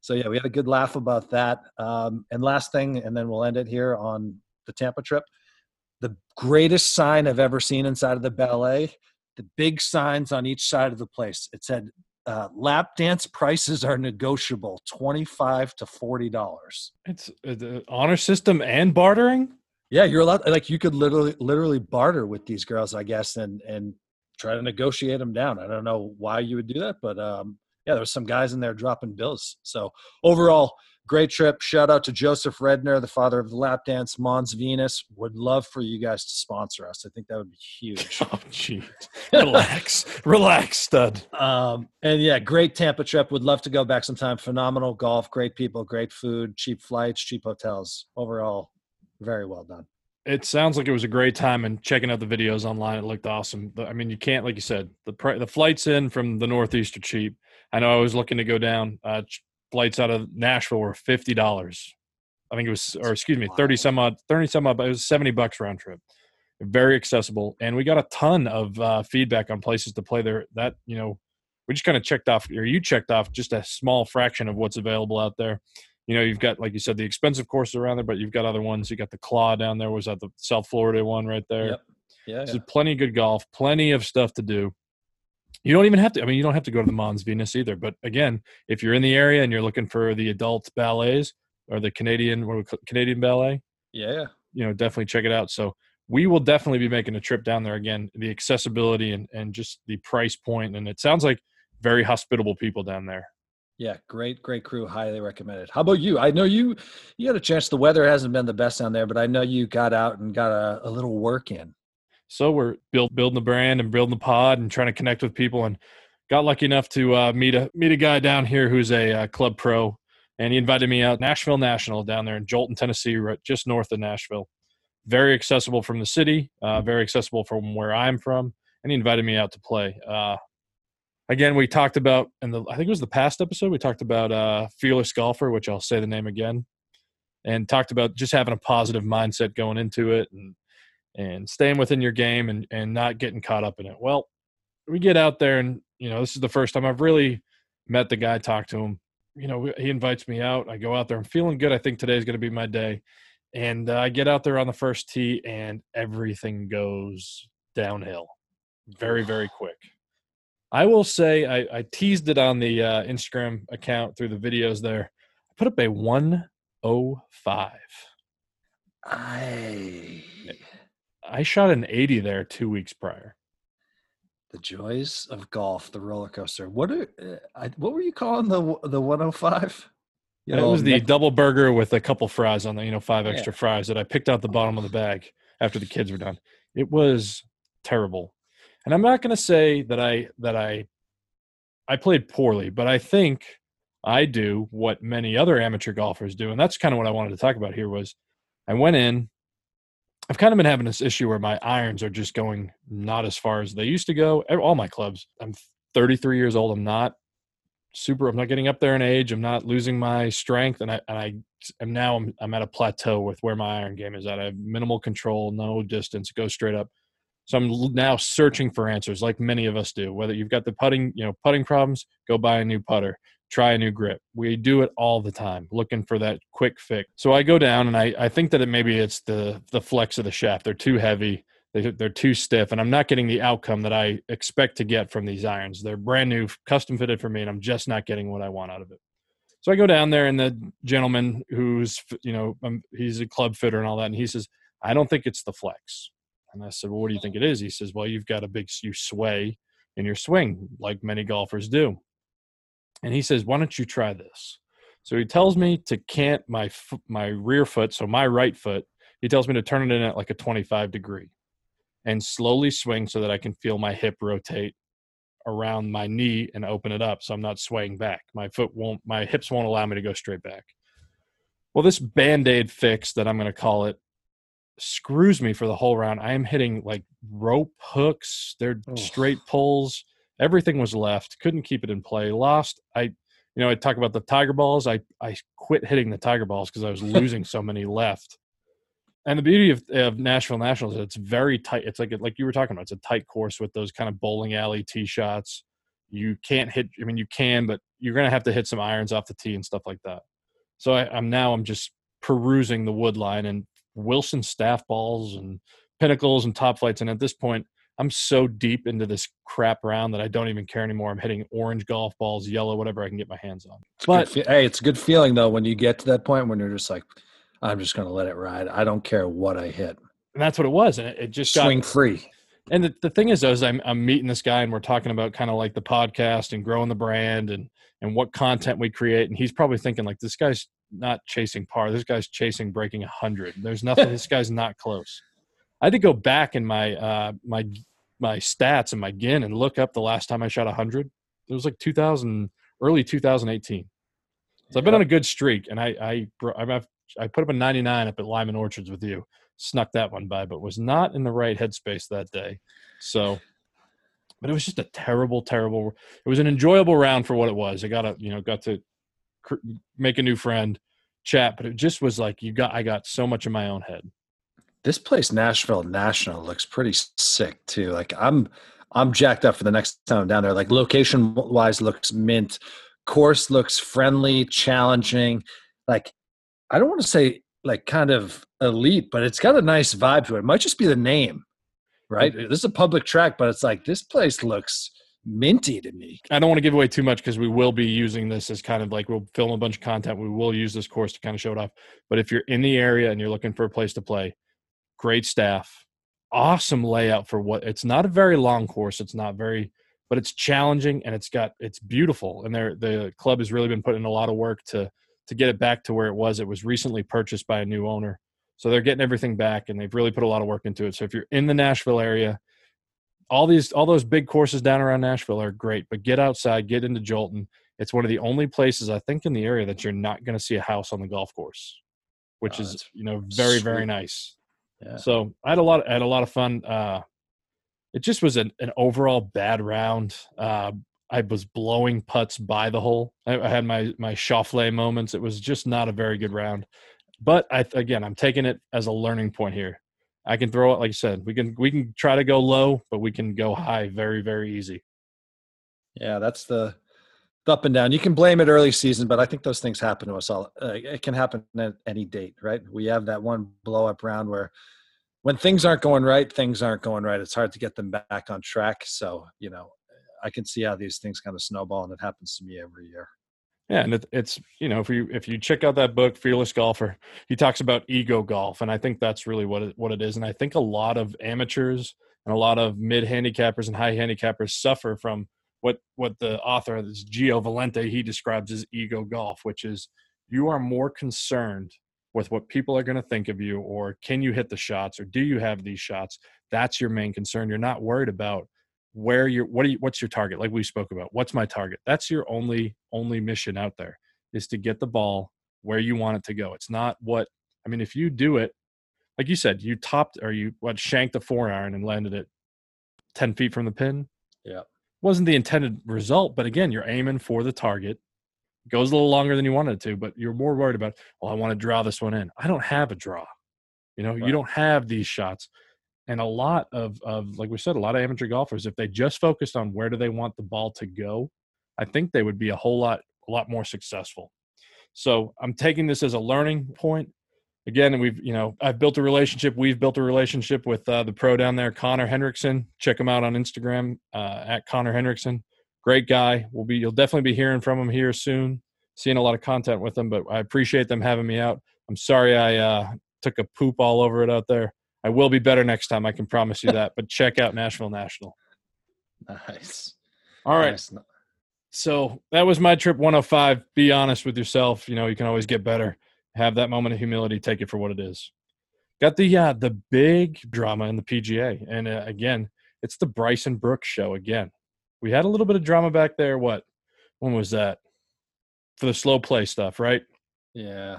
So yeah, we had a good laugh about that. Um, and last thing, and then we'll end it here on the Tampa trip. The greatest sign I've ever seen inside of the ballet, the big signs on each side of the place. It said, uh, lap dance prices are negotiable, twenty-five to forty dollars. It's uh, the honor system and bartering? Yeah, you're allowed. Like, you could literally, literally barter with these girls, I guess, and and try to negotiate them down. I don't know why you would do that, but um, yeah, there was some guys in there dropping bills. So overall, great trip. Shout out to Joseph Redner, the father of the lap dance. Mons Venus, would love for you guys to sponsor us. I think that would be huge. Oh, geez. Relax, relax, stud. Um, and yeah, great Tampa trip. Would love to go back sometime. Phenomenal golf, great people, great food, cheap flights, cheap hotels. Overall, very well done. It sounds like it was a great time, and checking out the videos online, it looked awesome. I mean, you can't, like you said, the pr- the flights in from the Northeast are cheap. I know I was looking to go down. Uh, flights out of Nashville were fifty dollars. I think it was, or excuse me, thirty some odd, thirty some odd. But it was seventy bucks round trip. Very accessible, and we got a ton of uh, feedback on places to play there. That, you know, we just kind of checked off, or you checked off, just a small fraction of what's available out there. You know, you've got, like you said, the expensive courses around there, but you've got other ones. You got the Claw down there. Was that the South Florida one right there? Yep. Yeah. There's yeah. plenty of good golf, plenty of stuff to do. You don't even have to, I mean, you don't have to go to the Mons Venus either. But again, if you're in the area and you're looking for the adult ballets or the Canadian, what we call, Canadian ballet, yeah, you know, definitely check it out. So we will definitely be making a trip down there again. The accessibility and, and just the price point. And it sounds like very hospitable people down there. Yeah, great, great crew. Highly recommended. How about you? I know you you had a chance. The weather hasn't been the best down there, but I know you got out and got a, a little work in. So we're build, building the brand and building the pod and trying to connect with people, and got lucky enough to uh, meet a meet a guy down here who's a uh, club pro, and he invited me out. Nashville National down there in Jolton, Tennessee, right just north of Nashville. Very accessible from the city, uh, very accessible from where I'm from, and he invited me out to play. Uh, Again, we talked about, and the, I think it was the past episode, we talked about uh, Fearless Golfer, which I'll say the name again, and talked about just having a positive mindset going into it, and and staying within your game, and, and not getting caught up in it. Well, we get out there, and, you know, this is the first time I've really met the guy, talked to him, you know, he invites me out. I go out there. I'm feeling good. I think today's going to be my day. And uh, I get out there on the first tee, and everything goes downhill very, very quick. I will say I, I teased it on the uh, Instagram account through the videos there. I put up a one oh five. I I shot an eighty there two weeks prior. The joys of golf, the roller coaster. What are, uh, I, what were you calling the the one oh five? You know, it was the neck- double burger with a couple fries on the, you know, five extra yeah. fries that I picked out the bottom of the bag after the kids were done. It was terrible. And I'm not going to say that I that I I played poorly, but I think I do what many other amateur golfers do, and that's kind of what I wanted to talk about here was I went in. I've kind of been having this issue where my irons are just going not as far as they used to go. All my clubs. I'm thirty-three years old. I'm not super. I'm not getting up there in age. I'm not losing my strength, and I and I am now. I'm, I'm at a plateau with where my iron game is at. I have minimal control, no distance, go straight up. So I'm now searching for answers, like many of us do. Whether you've got the putting, you know, putting problems, go buy a new putter, try a new grip. We do it all the time, looking for that quick fix. So I go down, and I, I think that it maybe it's the the flex of the shaft. They're too heavy, they, they're too stiff, and I'm not getting the outcome that I expect to get from these irons. They're brand new, custom fitted for me, and I'm just not getting what I want out of it. So I go down there, and the gentleman who's, you know, um, he's a club fitter and all that, and he says, "I don't think it's the flex." And I said, "Well, what do you think it is?" He says, "Well, you've got a big, you sway in your swing like many golfers do." And he says, "Why don't you try this?" So he tells me to cant my my rear foot, so my right foot, he tells me to turn it in at like a twenty-five degree and slowly swing so that I can feel my hip rotate around my knee and open it up so I'm not swaying back. My foot won't, my hips won't allow me to go straight back. Well, this Band-Aid fix that I'm going to call it screws me for the whole round. I am hitting like rope hooks. They're oh. straight pulls. Everything was left. Couldn't keep it in play. Lost. I, you know, I talk about the tiger balls. I, I quit hitting the tiger balls because I was losing so many left. And the beauty of, of Nashville National is it's very tight. It's like, like you were talking about, it's a tight course with those kind of bowling alley tee shots. You can't hit, I mean, you can, but you're going to have to hit some irons off the tee and stuff like that. So I, I'm now, I'm just perusing the wood line and Wilson staff balls and pinnacles and top flights. And at this point, I'm so deep into this crap round that I don't even care anymore. I'm hitting orange golf balls, yellow, whatever I can get my hands on. It's but fe- hey, it's a good feeling though when you get to that point when you're just like, I'm just going to let it ride. I don't care what I hit. And that's what it was. And it, it just swing got, free. And the, the thing is, though, is I'm, I'm meeting this guy and we're talking about kind of like the podcast and growing the brand and and what content we create. And he's probably thinking like, this guy's not chasing par. This guy's chasing breaking one hundred. There's nothing. This guy's not close. I had to go back in my uh, my my stats and my Ginn and look up the last time I shot one hundred. It was like two thousand, early two thousand eighteen. So I've been on a good streak, and I I I put up a ninety-nine up at Lyman Orchards with you. Snuck that one by, but was not in the right headspace that day. So, but it was just a terrible, terrible. It was an enjoyable round for what it was. I got a you know got to cr- make a new friend, chat, but it just was like you got. I got so much in my own head. This place, Nashville National, looks pretty sick too. Like I'm, I'm jacked up for the next time I'm down there. Like location wise, looks mint. Course looks friendly, challenging. Like I don't want to say like kind of elite, but it's got a nice vibe to it. It might just be the name, right? This is a public track, but it's like this place looks minty to me. I don't want to give away too much because we will be using this as kind of like we'll film a bunch of content. We will use this course to kind of show it off. But if you're in the area and you're looking for a place to play, great staff, awesome layout for what it's not a very long course. It's not very, but it's challenging and it's got, it's beautiful. And there, the club has really been putting in a lot of work to, to get it back to where it was. It was recently purchased by a new owner. So they're getting everything back and they've really put a lot of work into it. So if you're in the Nashville area, all these, all those big courses down around Nashville are great, but get outside, get into Jolton. It's one of the only places I think in the area that you're not going to see a house on the golf course, which oh, is, you know, very, sweet. very nice. Yeah. So I had a lot of, I had a lot of fun. Uh, it just was an, an overall bad round. Uh, I was blowing putts by the hole. I, I had my my Schauffele moments. It was just not a very good round. But I, again, I'm taking it as a learning point here. I can throw it, like I said, we can we can try to go low, but we can go high very, very easy. Yeah, that's the up and down. You can blame it early season, but I think those things happen to us all. Uh, it can happen at any date, right? We have that one blow up round where when things aren't going right, things aren't going right. It's hard to get them back on track. So, you know, I can see how these things kind of snowball, and it happens to me every year. Yeah. And it, it's, you know, if you, if you check out that book, Fearless Golfer, he talks about ego golf. And I think that's really what it, what it is. And I think a lot of amateurs and a lot of mid handicappers and high handicappers suffer from what, what the author of this, Gio Valente, he describes as ego golf, which is you are more concerned with what people are going to think of you, or can you hit the shots, or do you have these shots? That's your main concern. You're not worried about where you're, what are you, what's your target? Like we spoke about, what's my target? That's your only, only mission out there, is to get the ball where you want it to go. It's not what, I mean, if you do it, like you said, you topped or you what shanked a four iron and landed it ten feet from the pin. Yeah. Wasn't the intended result, but again, you're aiming for the target. It goes a little longer than you wanted it to, but you're more worried about, well, I want to draw this one in. I don't have a draw. You know, right. You don't have these shots. And a lot of, of, like we said, a lot of amateur golfers, if they just focused on where do they want the ball to go, I think they would be a whole lot, a lot more successful. So I'm taking this as a learning point. Again, we've, you know, I've built a relationship. We've built a relationship with uh, the pro down there, Connor Hendrickson. Check him out on Instagram uh, at Connor Hendrickson. Great guy. We'll be, you'll definitely be hearing from him here soon, seeing a lot of content with him, but I appreciate them having me out. I'm sorry I uh, took a poop all over it out there. I will be better next time. I can promise you that, but check out Nashville National. Nice. All right. Nice. So that was my trip one oh five. Be honest with yourself. You know, you can always get better. Have that moment of humility. Take it for what it is. Got the, uh, the big drama in the P G A. And uh, again, it's the Bryson Brooks show again. We had a little bit of drama back there. What, when was that? For the slow play stuff, right? Yeah.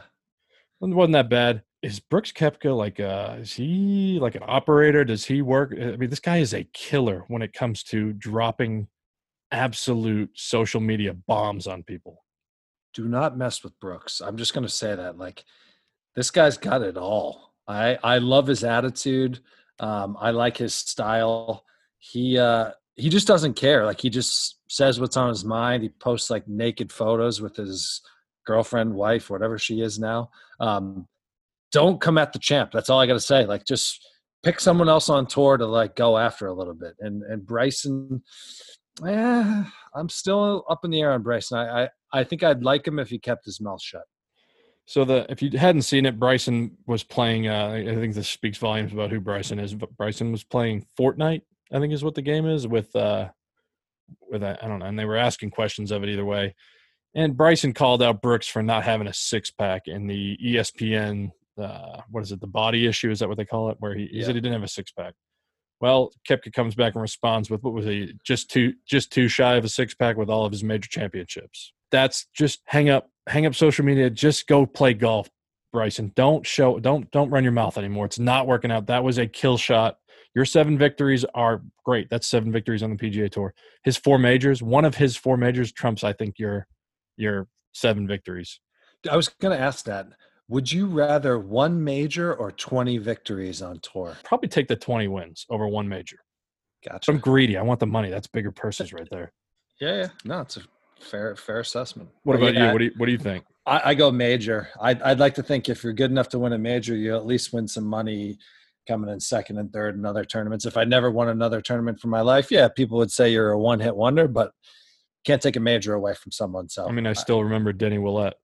It wasn't that bad. Is Brooks Koepka like uh is he like an operator? Does he work? I mean, this guy is a killer when it comes to dropping absolute social media bombs on people. Do not mess with Brooks. I'm just gonna say that. Like, this guy's got it all. I, I love his attitude. Um, I like his style. He uh he just doesn't care. Like, he just says what's on his mind. He posts like naked photos with his girlfriend, wife, whatever she is now. Um Don't come at the champ. That's all I got to say. Like, just pick someone else on tour to like go after a little bit. And and Bryson, eh, I'm still up in the air on Bryson. I, I I think I'd like him if he kept his mouth shut. So the if you hadn't seen it, Bryson was playing. Uh, I think this speaks volumes about who Bryson is. But Bryson was playing Fortnite, I think is what the game is with uh with I don't know. And they were asking questions of it either way. And Bryson called out Brooks for not having a six pack in the E S P N. Uh, what is it? The body issue? Is that what they call it? Where he, he yeah. said he didn't have a six pack. Well, Koepka comes back and responds with, what was he? Just too, just too shy of a six pack with all of his major championships. That's just hang up, hang up social media. Just go play golf, Bryson. Don't show, don't, don't run your mouth anymore. It's not working out. That was a kill shot. Your seven victories are great. That's seven victories on the P G A Tour. His four majors, one of his four majors trumps, I think, your, your seven victories. I was going to ask that. Would you rather one major or twenty victories on tour? Probably take the twenty wins over one major. Gotcha. I'm greedy. I want the money. That's bigger purses right there. Yeah, yeah. No, it's a fair fair assessment. What about yeah, you? What do you, what do you think? I, I go major. I'd, I'd like to think if you're good enough to win a major, you'll at least win some money coming in second and third in other tournaments. If I never won another tournament for my life, yeah, people would say you're a one-hit wonder, but can't take a major away from someone. So I mean, I still I, remember Denny Willett.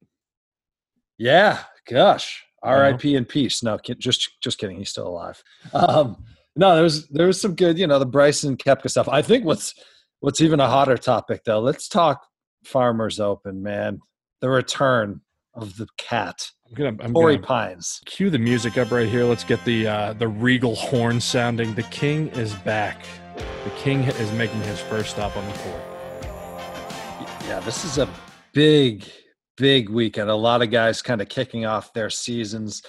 Yeah, gosh, R I P in peace. No, just just kidding. He's still alive. Um, no, there was there was some good, you know, the Bryson Koepka stuff. I think what's what's even a hotter topic though. Let's talk Farmers Open, man. The return of the cat. I'm gonna I'm Torrey Pines. Cue the music up right here. Let's get the uh, the regal horn sounding. The king is back. The king is making his first stop on the court. Yeah, this is a big. Big weekend. A lot of guys kind of kicking off their seasons.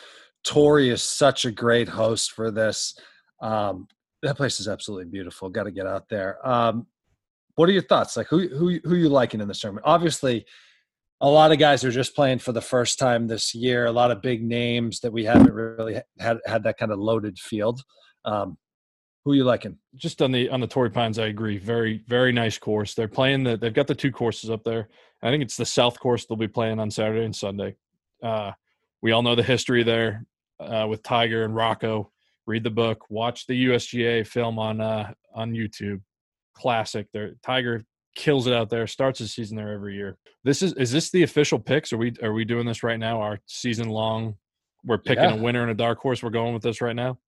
Torrey is such a great host for this. Um, that place is absolutely beautiful. Got to get out there. Um, what are your thoughts? Like, who who who are you liking in this tournament? Obviously, a lot of guys are just playing for the first time this year. A lot of big names that we haven't really had had that kind of loaded field. Um, Who are you liking? Just on the on the Torrey Pines, I agree. Very, very nice course. They're playing the they've got the two courses up there. I think it's the south course they'll be playing on Saturday and Sunday. Uh, we all know the history there uh, with Tiger and Rocco. Read the book, watch the U S G A film on uh, on YouTube. Classic. There, Tiger kills it out there. Starts his season there every year. This is is this the official picks? Are we are we doing this right now? Our season long, we're picking yeah. a winner and a dark horse. We're going with this right now.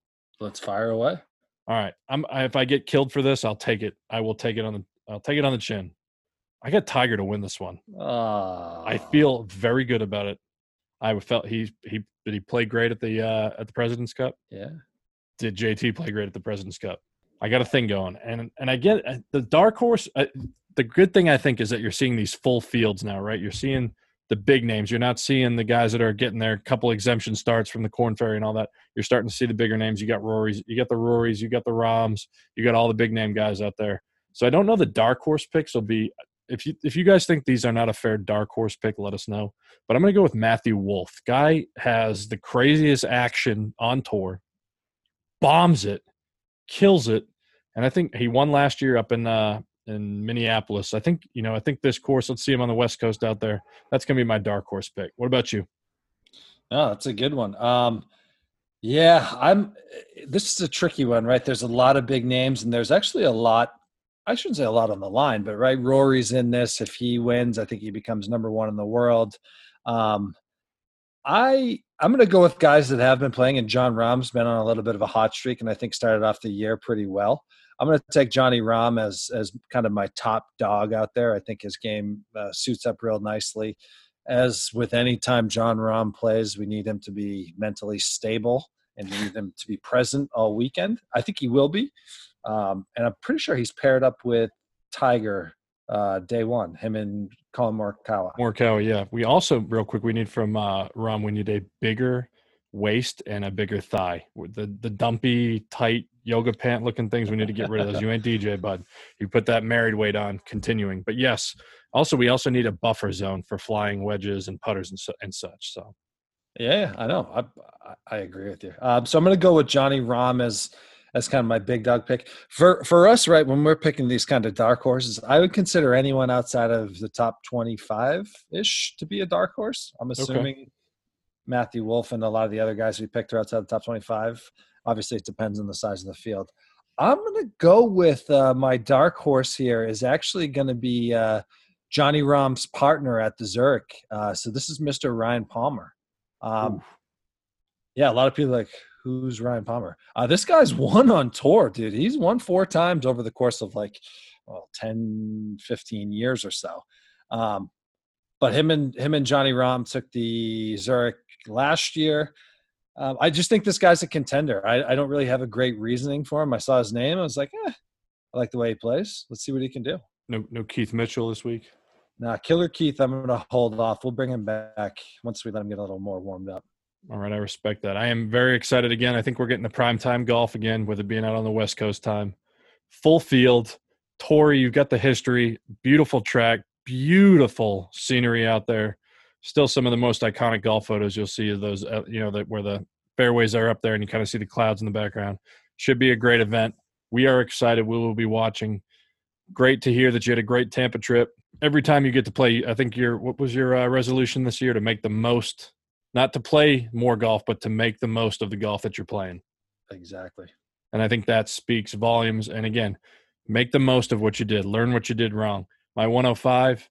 Let's fire away. All right. I'm, I, if I get killed for this, I'll take it. I will take it on the. I'll take it on the chin. I got Tiger to win this one. Oh. I feel very good about it. I felt he he did he play great at the uh, at the President's Cup. Yeah. Did J T play great at the President's Cup? I got a thing going, and and I get the dark horse. I, the good thing I think is that you're seeing these full fields now, right? You're seeing the big names. You're not seeing the guys that are getting their couple exemption starts from the Corn Ferry and all that. You're starting to see the bigger names. You got Rory's, you got the Rory's, you got the Rahms, you got all the big name guys out there. So I don't know the dark horse picks will be. If you if you guys think these are not a fair dark horse pick, let us know. But I'm going to go with Matthew Wolf. Guy has the craziest action on tour, bombs it, kills it, and I think he won last year up in uh, in Minneapolis. I think you know. I think this course. Let's see him on the West Coast out there. That's going to be my dark horse pick. What about you? Oh, that's a good one. Um, yeah, I'm. This is a tricky one, right? There's a lot of big names, and there's actually a lot. I shouldn't say a lot on the line, but right, Rory's in this. If he wins, I think he becomes number one in the world. Um, I I'm going to go with guys that have been playing, and John Rahm's been on a little bit of a hot streak, and I think started off the year pretty well. I'm going to take Johnny Rahm as as kind of my top dog out there. I think his game uh, suits up real nicely. As with any time John Rahm plays, we need him to be mentally stable and we need him to be present all weekend. I think he will be. Um, and I'm pretty sure he's paired up with Tiger uh, day one, him and Colin Morikawa. Morikawa, yeah. We also, real quick, we need from uh, Rahm, we need a bigger waist and a bigger thigh. The the dumpy, tight, yoga pant looking things, we need to get rid of those. You ain't D J, bud. You put that married weight on, continuing. But, yes, also we also need a buffer zone for flying wedges and putters and, su- and such. So, yeah, I know. I, I agree with you. Um, so I'm going to go with Johnny Rahm as – that's kind of my big dog pick. For for us, right, when we're picking these kind of dark horses, I would consider anyone outside of the top twenty-five-ish to be a dark horse. I'm assuming okay. Matthew Wolf and a lot of the other guys we picked are outside the top twenty-five. Obviously, it depends on the size of the field. I'm going to go with uh, my dark horse here is actually going to be uh, Johnny Rahm's partner at the Zurich. Uh, so this is Mister Ryan Palmer. Um, yeah, a lot of people are like, who's Ryan Palmer? Uh, this guy's won on tour, dude. He's won four times over the course of like well, ten, fifteen years or so. Um, but him and him and Johnny Rahm took the Zurich last year. Um, I just think this guy's a contender. I, I don't really have a great reasoning for him. I saw his name. I was like, eh, I like the way he plays. Let's see what he can do. No, no Keith Mitchell this week. Nah, Killer Keith, I'm going to hold off. We'll bring him back once we let him get a little more warmed up. All right, I respect that. I am very excited again. I think we're getting the primetime golf again, with it being out on the West Coast time. Full field. Torrey, you've got the history. Beautiful track. Beautiful scenery out there. Still some of the most iconic golf photos you'll see of those, uh, you know, that where the fairways are up there and you kind of see the clouds in the background. Should be a great event. We are excited. We will be watching. Great to hear that you had a great Tampa trip. Every time you get to play, I think your what was your uh, resolution this year? To make the most – not to play more golf, but to make the most of the golf that you're playing. Exactly. And I think that speaks volumes. And again, make the most of what you did. Learn what you did wrong. My one oh five,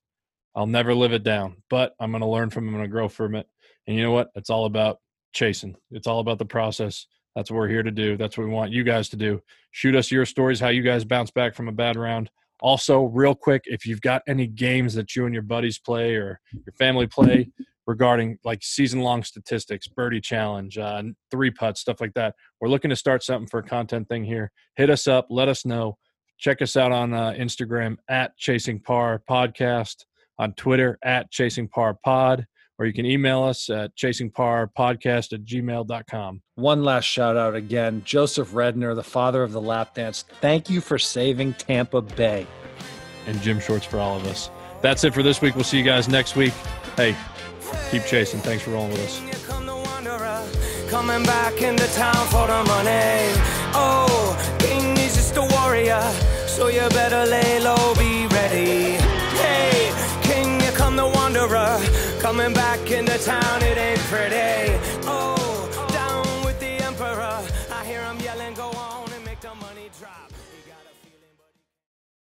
I'll never live it down, but I'm going to learn from it. I'm going to grow from it. And you know what? It's all about chasing. It's all about the process. That's what we're here to do. That's what we want you guys to do. Shoot us your stories, how you guys bounce back from a bad round. Also, real quick, if you've got any games that you and your buddies play or your family play, regarding like season-long statistics, birdie challenge, uh, three putts, stuff like that. We're looking to start something for a content thing here. Hit us up. Let us know. Check us out on uh, Instagram at Chasing Par Podcast, on Twitter at Chasing Par Pod, or you can email us at chasing par podcast at gmail dot com. One last shout-out again. Joseph Redner, the father of the lap dance. Thank you for saving Tampa Bay. And gym shorts for all of us. That's it for this week. We'll see you guys next week. Hey. Keep chasing. Thanks for rolling with us. Come the wanderer, coming back into town for the money. Oh, player, so you better lay low, be ready. Hey, king, you come the wanderer, coming back into town, it ain't pretty.